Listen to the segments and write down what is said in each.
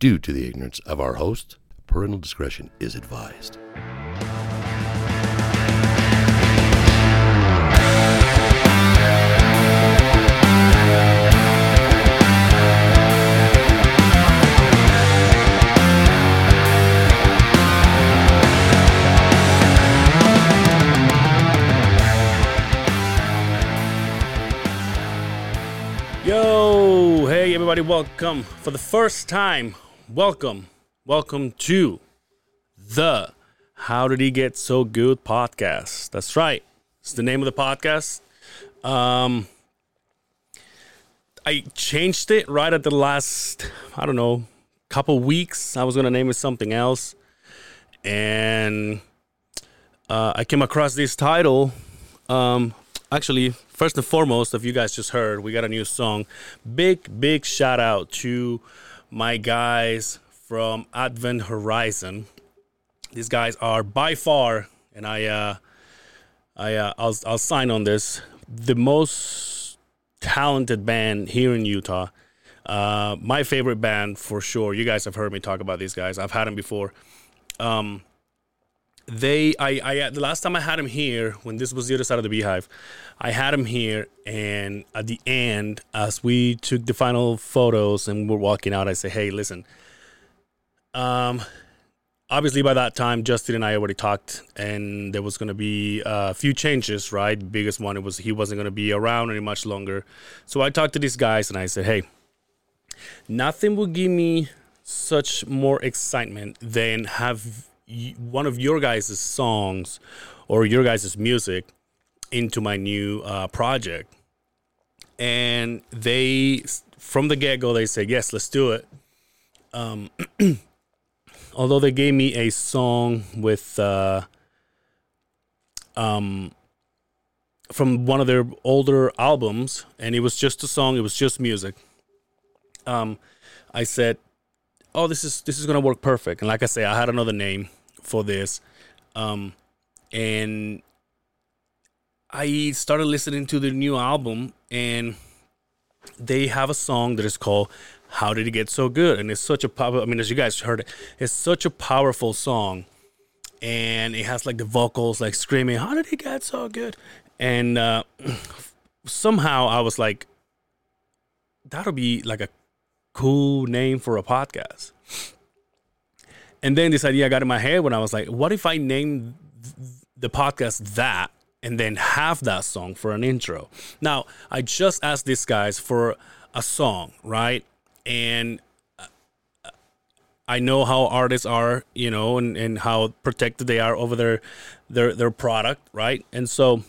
due to the ignorance of our host. Parental discretion is advised. Yo, hey everybody, welcome. For the first time, welcome to the How Did He Get So Good podcast. That's right. It's the name of the podcast. I changed it right at the last, couple weeks. I was going to name it something else. And I came across this title. Actually, first and foremost, if you guys just heard, we got a new song. Big shout out to my guys from Advent Horizon. These guys are by far, and I'll sign on this, the most talented band here in Utah. My favorite band for sure. You guys have heard me talk about these guys. I've had them before. The last time I had him here, when this was The Other Side of the Beehive, I had him here, and at the end, as we took the final photos and we're walking out, I said, hey, listen, obviously by that time, Justin and I already talked, and there was going to be a few changes, right? The biggest one, it was he wasn't going to be around any much longer. So I talked to these guys, and I said, hey, nothing will give me such more excitement than have one of your guys' songs or your guys' music into my new project. And they, from the get-go, they said, yes, let's do it. Although they gave me a song with from one of their older albums, and it was just a song, it was just music. I said, oh, this is going to work perfect. And like I say, I had another name for this. And I started listening to the new album, and they have a song that is called How Did He Get So Good? And it's such a powerful, as you guys heard it, it's such a powerful song. And it has like the vocals, like screaming, how did he get so good? And somehow I was like, that'll be like a cool name for a podcast. And then this idea got in my head when I was like, what if I name the podcast that, and then have that song for an intro? Now, I just asked these guys for a song, right? And I know how artists are, and how protected they are over their product, right? And so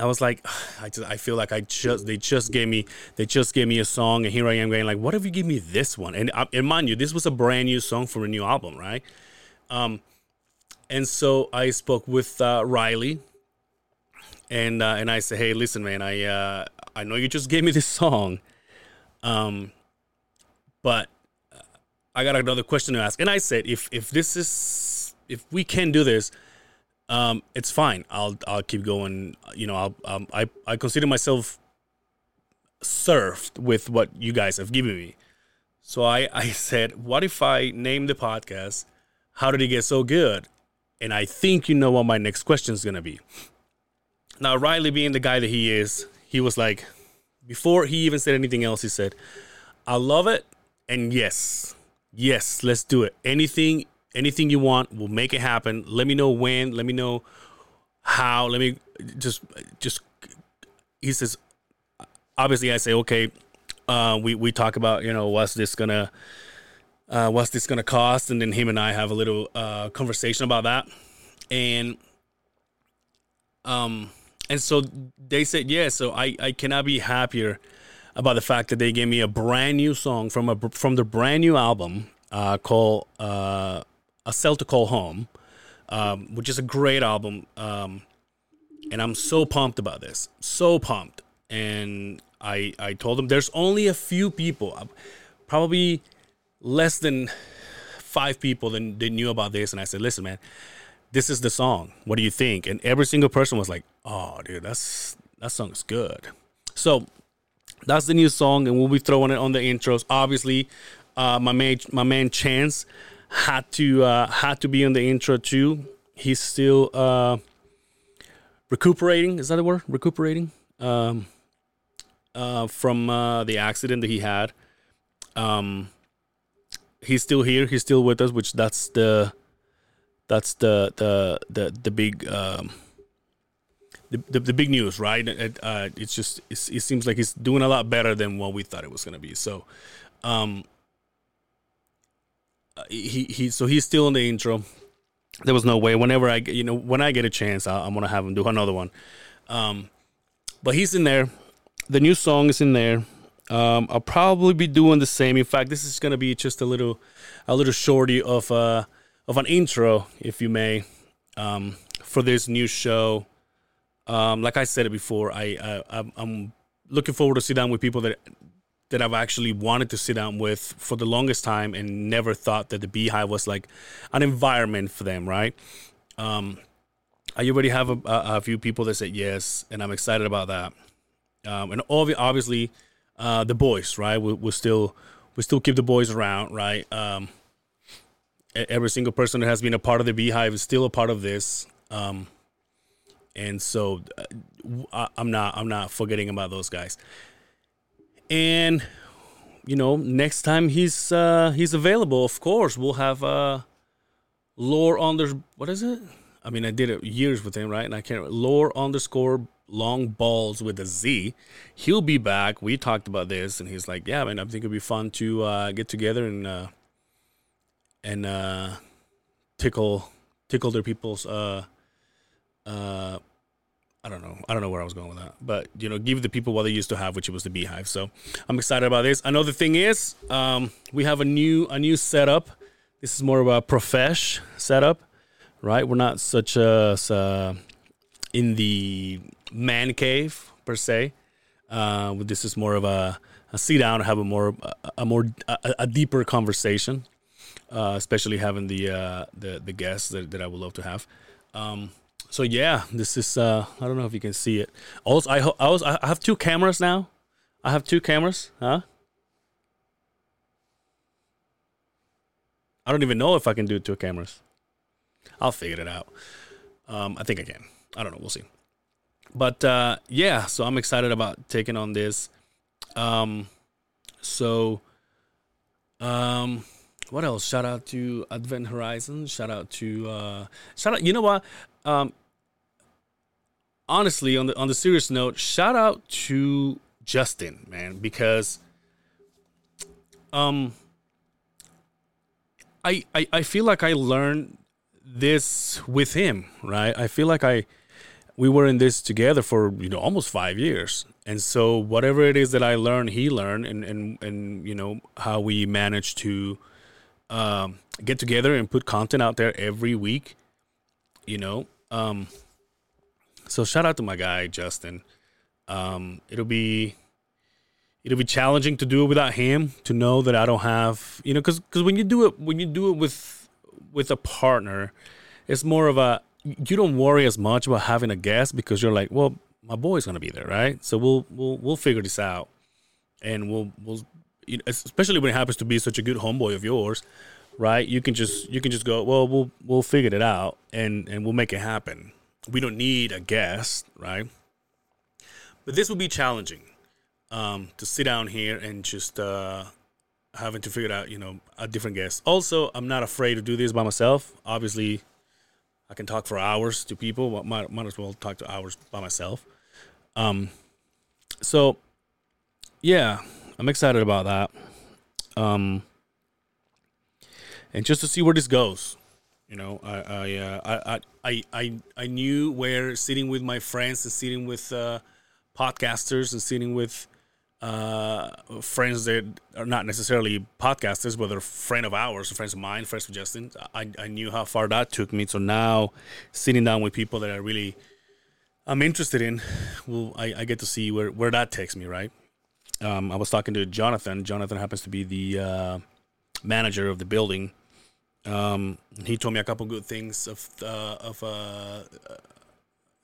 I was like, they just gave me a song, and here I am going like, what if you give me this one? And mind you, this was a brand new song for a new album, right? And so I spoke with Riley, and I said, hey, listen, man, I know you just gave me this song, but I got another question to ask. And I said, if we can do this, it's fine. I'll keep going. I consider myself served with what you guys have given me. So I said, what if I name the podcast How Did He Get So Good? And I think what my next question is going to be. Now, Riley being the guy that he is, he was like, before he even said anything else, he said, I love it. And yes, let's do it. Anything you want, we'll make it happen. Let me know when, let me know how, let me just, he says, obviously I say, okay, we talk about, what's this gonna cost? And then him and I have a little, conversation about that. And so they said, yeah, so I cannot be happier about the fact that they gave me a brand new song from the brand new album, called, A Celtic Call Home, which is a great album, and I'm so pumped about this, so pumped. And I told them there's only a few people, probably less than 5 people that they knew about this, and I said, listen, man, this is the song. What do you think? And every single person was like, oh, dude, that song is good. So that's the new song, and we'll be throwing it on the intros, obviously. my man Chance had to be on the intro too. He's still recuperating. Is that the word? Recuperating from the accident that he had. He's still here. He's still with us, which that's the big the big news, right? It's just it seems like he's doing a lot better than what we thought it was going to be. So, he's still in the intro. There was no way. Whenever when I get a chance, I'm gonna have him do another one. But he's in there. The new song is in there. I'll probably be doing the same. In fact, this is gonna be just a little shorty of an intro, if you may, for this new show. Like I said it before, I'm looking forward to sit down with people that I've actually wanted to sit down with for the longest time and never thought that the Beehive was like an environment for them, right? I already have a few people that said yes, and I'm excited about that. And obviously, the boys, right? We still keep the boys around, right? Every single person that has been a part of the Beehive is still a part of this. And so I'm not forgetting about those guys. And, you know, next time he's available, of course, we'll have Lore under, what is it? I mean, I did it years with him, right? And I can't remember. Lore_long balls with a Z. He'll be back. We talked about this, and he's like, yeah, man, I think it'd be fun to get together and tickle their people's I don't know where I was going with that, but you know, give the people what they used to have, which was the Beehive. So I'm excited about this. Another thing is, we have a new setup. This is more of a profesh setup, right? We're not such a in the man cave per se. This is more of a sit down, have a deeper conversation, especially having the guests that I would love to have. So yeah, this is, I don't know if you can see it. Also, I have two cameras now. I have two cameras, huh? I don't even know if I can do two cameras. I'll figure it out. I think I can. I don't know. We'll see. But yeah, so I'm excited about taking on this. What else? Shout out to Advent Horizon. Shout out. You know what? Honestly, on the serious note, shout out to Justin, man, because I feel like I learned this with him, right? I feel like we were in this together for, you know, almost 5 years. And so whatever it is that I learned, he learned, and you know, how we managed to get together and put content out there every week, you know. So shout out to my guy Justin. It'll be challenging to do it without him, to know that I don't have, you know, because when you do it with a partner, it's more of a, you don't worry as much about having a guest, because you're like, well, my boy's gonna be there, right? So we'll figure this out, and we'll you know, especially when it happens to be such a good homeboy of yours, right? You can just go, well, we'll figure it out, and we'll make it happen. We don't need a guest, right? But this will be challenging, to sit down here and just having to figure out, you know, a different guest. Also, I'm not afraid to do this by myself. Obviously, I can talk for hours to people. Might as well talk to hours by myself. So, yeah, I'm excited about that. And just to see where this goes, you know, I knew where sitting with my friends and sitting with podcasters and sitting with friends that are not necessarily podcasters, whether friend of ours, friends of mine, friends of Justin, I knew how far that took me. So now sitting down with people that I'm interested in, well, I get to see where that takes me, right? I was talking to Jonathan. Jonathan happens to be the manager of the building. He told me a couple good things of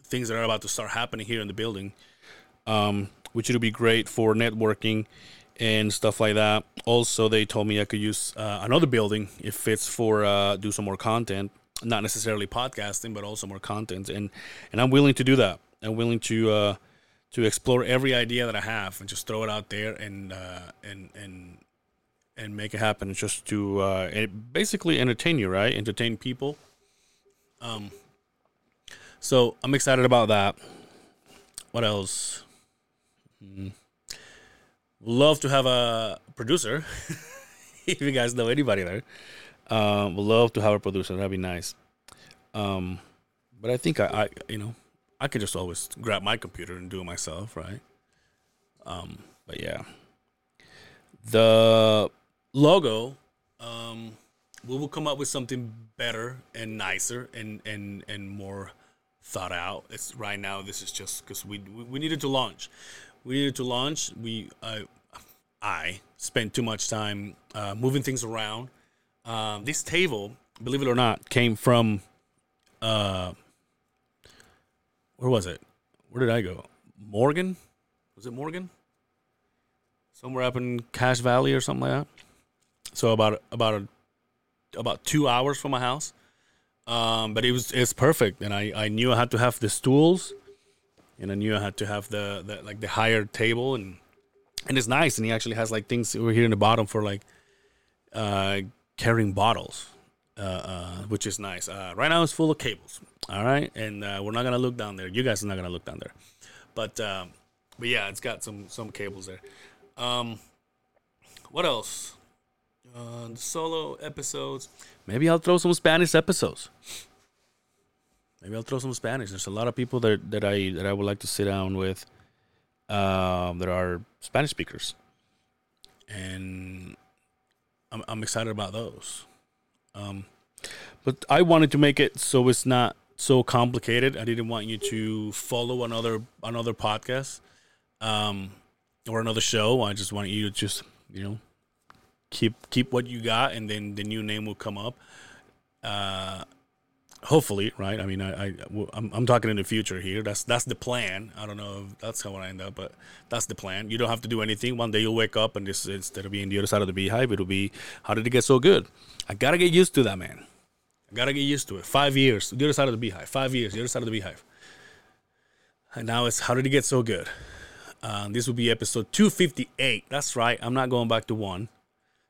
things that are about to start happening here in the building, which it'll be great for networking and stuff like that. Also, they told me I could use another building if it's for do some more content, not necessarily podcasting, but also more content. And I'm willing to do that. I'm willing to explore every idea that I have and just throw it out there and make it happen. Just to basically entertain you, right? Entertain people. So I'm excited about that. What else? Love to have a producer. If you guys know anybody there, would love to have a producer. That'd be nice. But I think I could just always grab my computer and do it myself, right? But yeah, the logo. We will come up with something better and nicer and more thought out. It's right now. This is just because we needed to launch. I spent too much time moving things around. This table, believe it or not, came from where was it? Where did I go? Morgan? Was it Morgan? Somewhere up in Cache Valley or something like that. So about 2 hours from my house. But it's perfect, and I knew I had to have the stools. And I knew I had to have the higher table, and it's nice. And he actually has like things over here in the bottom for like carrying bottles, which is nice. Right now it's full of cables. All right, and we're not gonna look down there. You guys are not gonna look down there, but yeah, it's got some cables there. What else? The solo episodes. Maybe I'll throw some Spanish episodes. Maybe I'll throw some Spanish. There's a lot of people that I would like to sit down with that are Spanish speakers. And I'm excited about those. But I wanted to make it so it's not so complicated. I didn't want you to follow another podcast or another show. I just wanted you to just, keep what you got, and then the new name will come up. Hopefully, right? I mean, I'm talking in the future here. That's the plan. I don't know if that's how I end up, but that's the plan. You don't have to do anything. One day you'll wake up, and this, instead of being The Other Side of the Beehive, it'll be, How Did It Get So Good? I got to get used to that, man. I got to get used to it. 5 years, The Other Side of the Beehive. 5 years, The Other Side of the Beehive. And now it's, How Did It Get So Good? This will be episode 258. That's right. I'm not going back to one.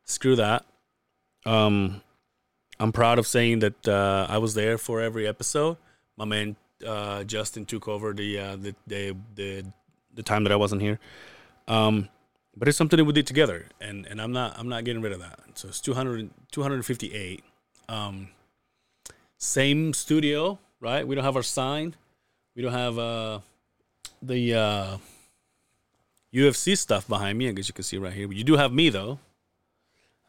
Screw that. I'm proud of saying that I was there for every episode. My man Justin took over the time that I wasn't here, but it's something that we did together, and I'm not getting rid of that. So it's 258. Same studio, right? We don't have our sign. We don't have the UFC stuff behind me. I guess you can see right here. But you do have me though.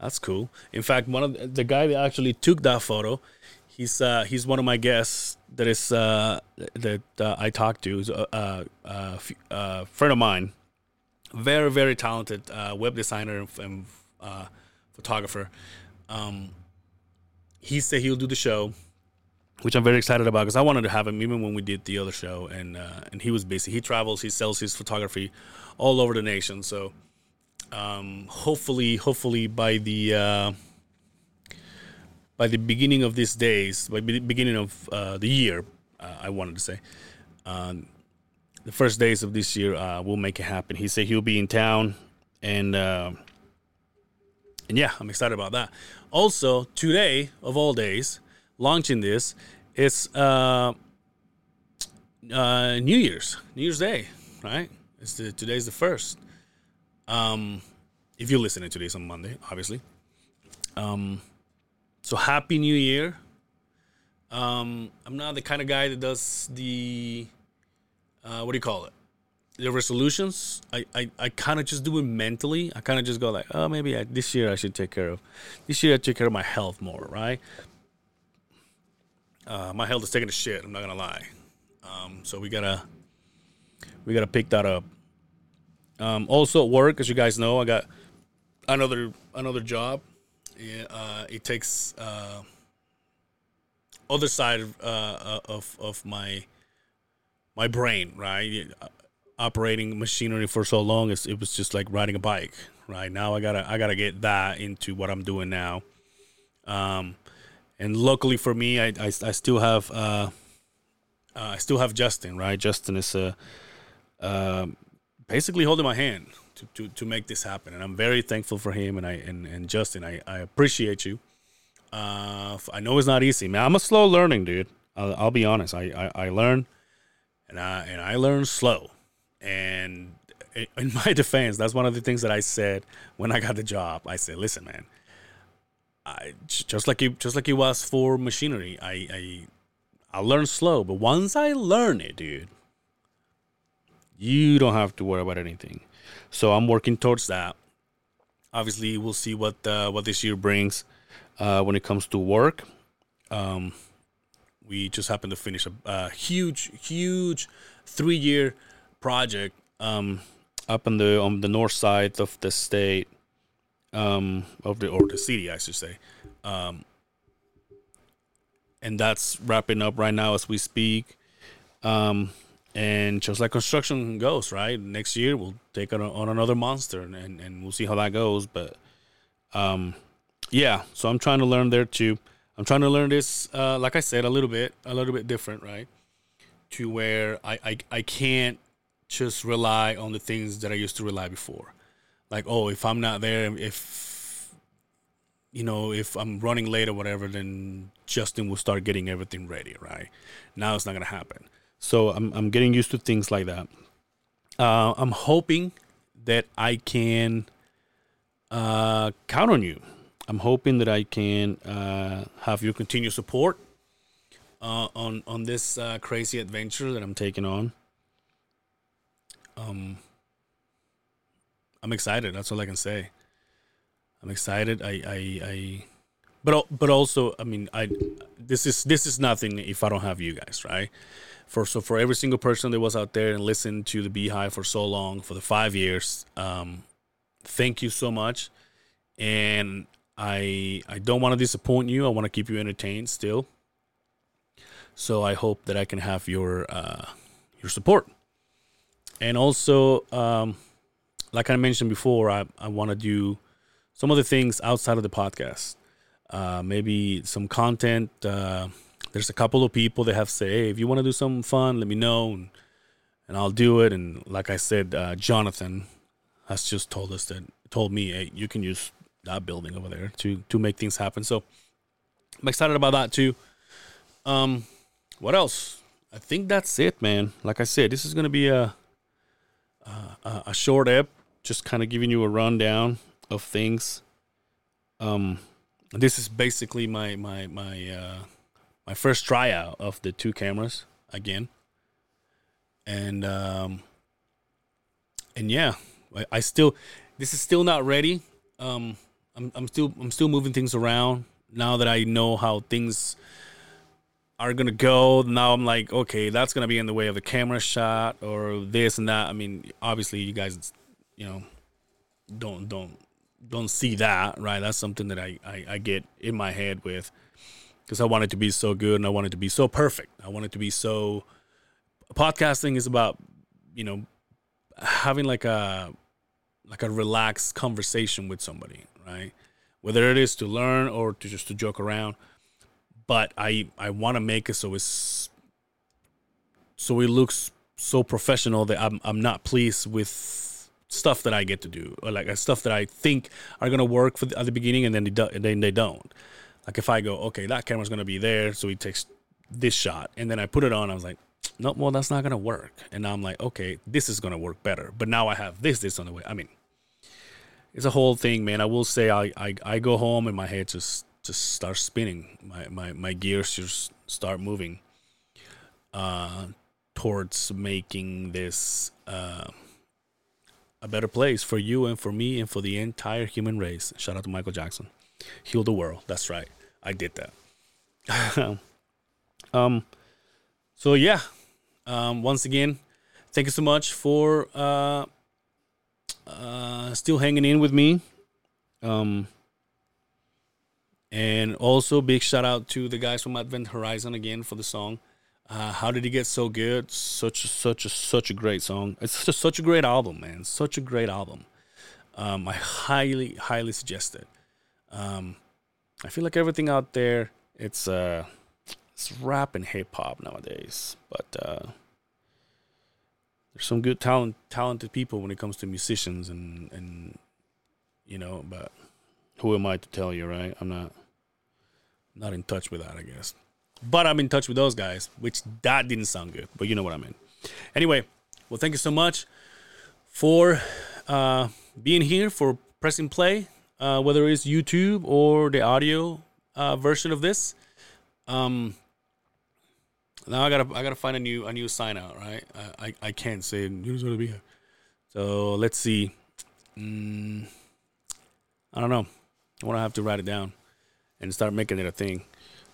That's cool. In fact, one of the guy that actually took that photo, he's one of my guests that is that I talked to. He's a friend of mine, very very talented web designer and photographer. He said he'll do the show, which I'm very excited about because I wanted to have him even when we did the other show, and he was busy. He travels, he sells his photography all over the nation, so. Hopefully by the beginning of these days, by the beginning of the year, I wanted to say, the first days of this year, we'll make it happen. He said he'll be in town, and yeah, I'm excited about that. Also, today of all days, launching this is New Year's Day, right? Today's the first. If you're listening to this on Monday, obviously. So happy New Year. I'm not the kind of guy that does the the resolutions. I kind of just do it mentally. I kind of just go like, oh, maybe this year I should take care of. This year I took care of my health more, right? My health is taking a shit. I'm not gonna lie. So we gotta pick that up. Also at work, as you guys know, I got another job. Yeah, it takes other side of my brain, right? operating machinery for so long, it was just like riding a bike. Right now, I gotta get that into what I'm doing now. And luckily for me, I still have Justin. Right, Justin is basically holding my hand to make this happen, and I'm very thankful for him. And Justin, I appreciate you. I know it's not easy, man. I'm a slow learning dude. I'll be honest. I learn, and I learn slow. And in my defense, that's one of the things that I said when I got the job. I said, "Listen, man, just like it was for machinery, I learn slow, but once I learn it, dude, you don't have to worry about anything." So I'm working towards that. Obviously, we'll see what this year brings when it comes to work. We just happened to finish a huge 3-year project up on the north side of the state, of the city, I should say, and that's wrapping up right now as we speak. And just like construction goes, right, next year we'll take on another monster, and we'll see how that goes. But yeah, so I'm trying to learn there too. I'm trying to learn this, like I said, a little bit different, right? To where I can't just rely on the things that I used to rely before. Like, oh, if I'm not there, if I'm running late or whatever, then Justin will start getting everything ready, right? Now it's not going to happen. So I'm getting used to things like that. I'm hoping that I can count on you. I'm hoping that I can have your continued support on this crazy adventure that I'm taking on. I'm excited. That's all I can say. I'm excited. But also, I mean, this is nothing if I don't have you guys, right? For every single person that was out there and listened to the Beehive for so long, for the 5 years, thank you so much. And I don't want to disappoint you. I want to keep you entertained still. So I hope that I can have your support. And also, like I mentioned before, I want to do some of the things outside of the podcast. Maybe some content. There's a couple of people that have said, "Hey, if you want to do something fun, let me know, and I'll do it." And like I said, Jonathan has just told me, "Hey, you can use that building over there to make things happen." So I'm excited about that too. What else? I think that's it, man. Like I said, this is going to be a short ep, just kind of giving you a rundown of things. This is basically my first tryout of the two cameras again. And yeah, this is still not ready. I'm still moving things around now that I know how things are gonna go. Now I'm like, okay, that's gonna be in the way of the camera shot or this and that. I mean, obviously, you guys, don't see that, right? That's something that I get in my head with, because I want it to be so good and I want it to be so perfect. I want it to be so. Podcasting is about having like a relaxed conversation with somebody, right? Whether it is to learn or to joke around, but I want to make it so it looks so professional that I'm not pleased with stuff that I get to do, or like stuff that I think are gonna work at the beginning, and then they don't. Like if I go, okay, that camera's gonna be there, so he takes this shot, and then I put it on, I was like, no, well, that's not gonna work. And now I'm like, okay, this is gonna work better. But now I have this on the way. I mean, it's a whole thing, man. I will say, I go home and my head just starts spinning. My gears just start moving towards making this a better place for you and for me and for the entire human race. Shout out to Michael Jackson. Heal the world. That's right. I did that. So yeah. Once again, thank you so much for still hanging in with me, and also big shout out to the guys from Advent Horizon again for the song. How Did He Get So Good? Such a great song. It's such a great album, man. Such a great album. I highly suggest it. I feel like everything out there, it's rap and hip hop nowadays, but there's some good talented people when it comes to musicians and you know, but who am I to tell you, right? I'm not in touch with that, I guess. But I'm in touch with those guys, which that didn't sound good, but you know what I mean. Anyway, well, thank you so much for being here, for pressing play, whether it's YouTube or the audio version of this. Now I gotta find a new sign out, right? I can't say here's gonna be here. So let's see. I don't know. I want to have to write it down and start making it a thing.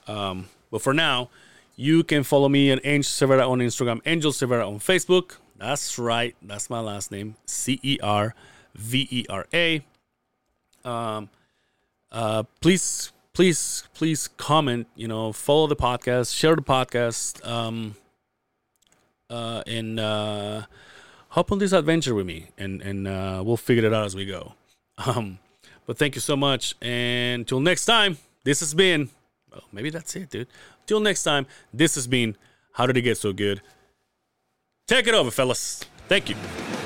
But for now, you can follow me at Angel Cervera on Instagram, Angel Cervera on Facebook. That's right. That's my last name, Cervera. Please comment, you know, follow the podcast, share the podcast, and hop on this adventure with me, and we'll figure it out as we go. But thank you so much, and till next time, this has been... Well, maybe that's it, dude. Till next time, this has been How Did It Get So Good? Take it over, fellas. Thank you.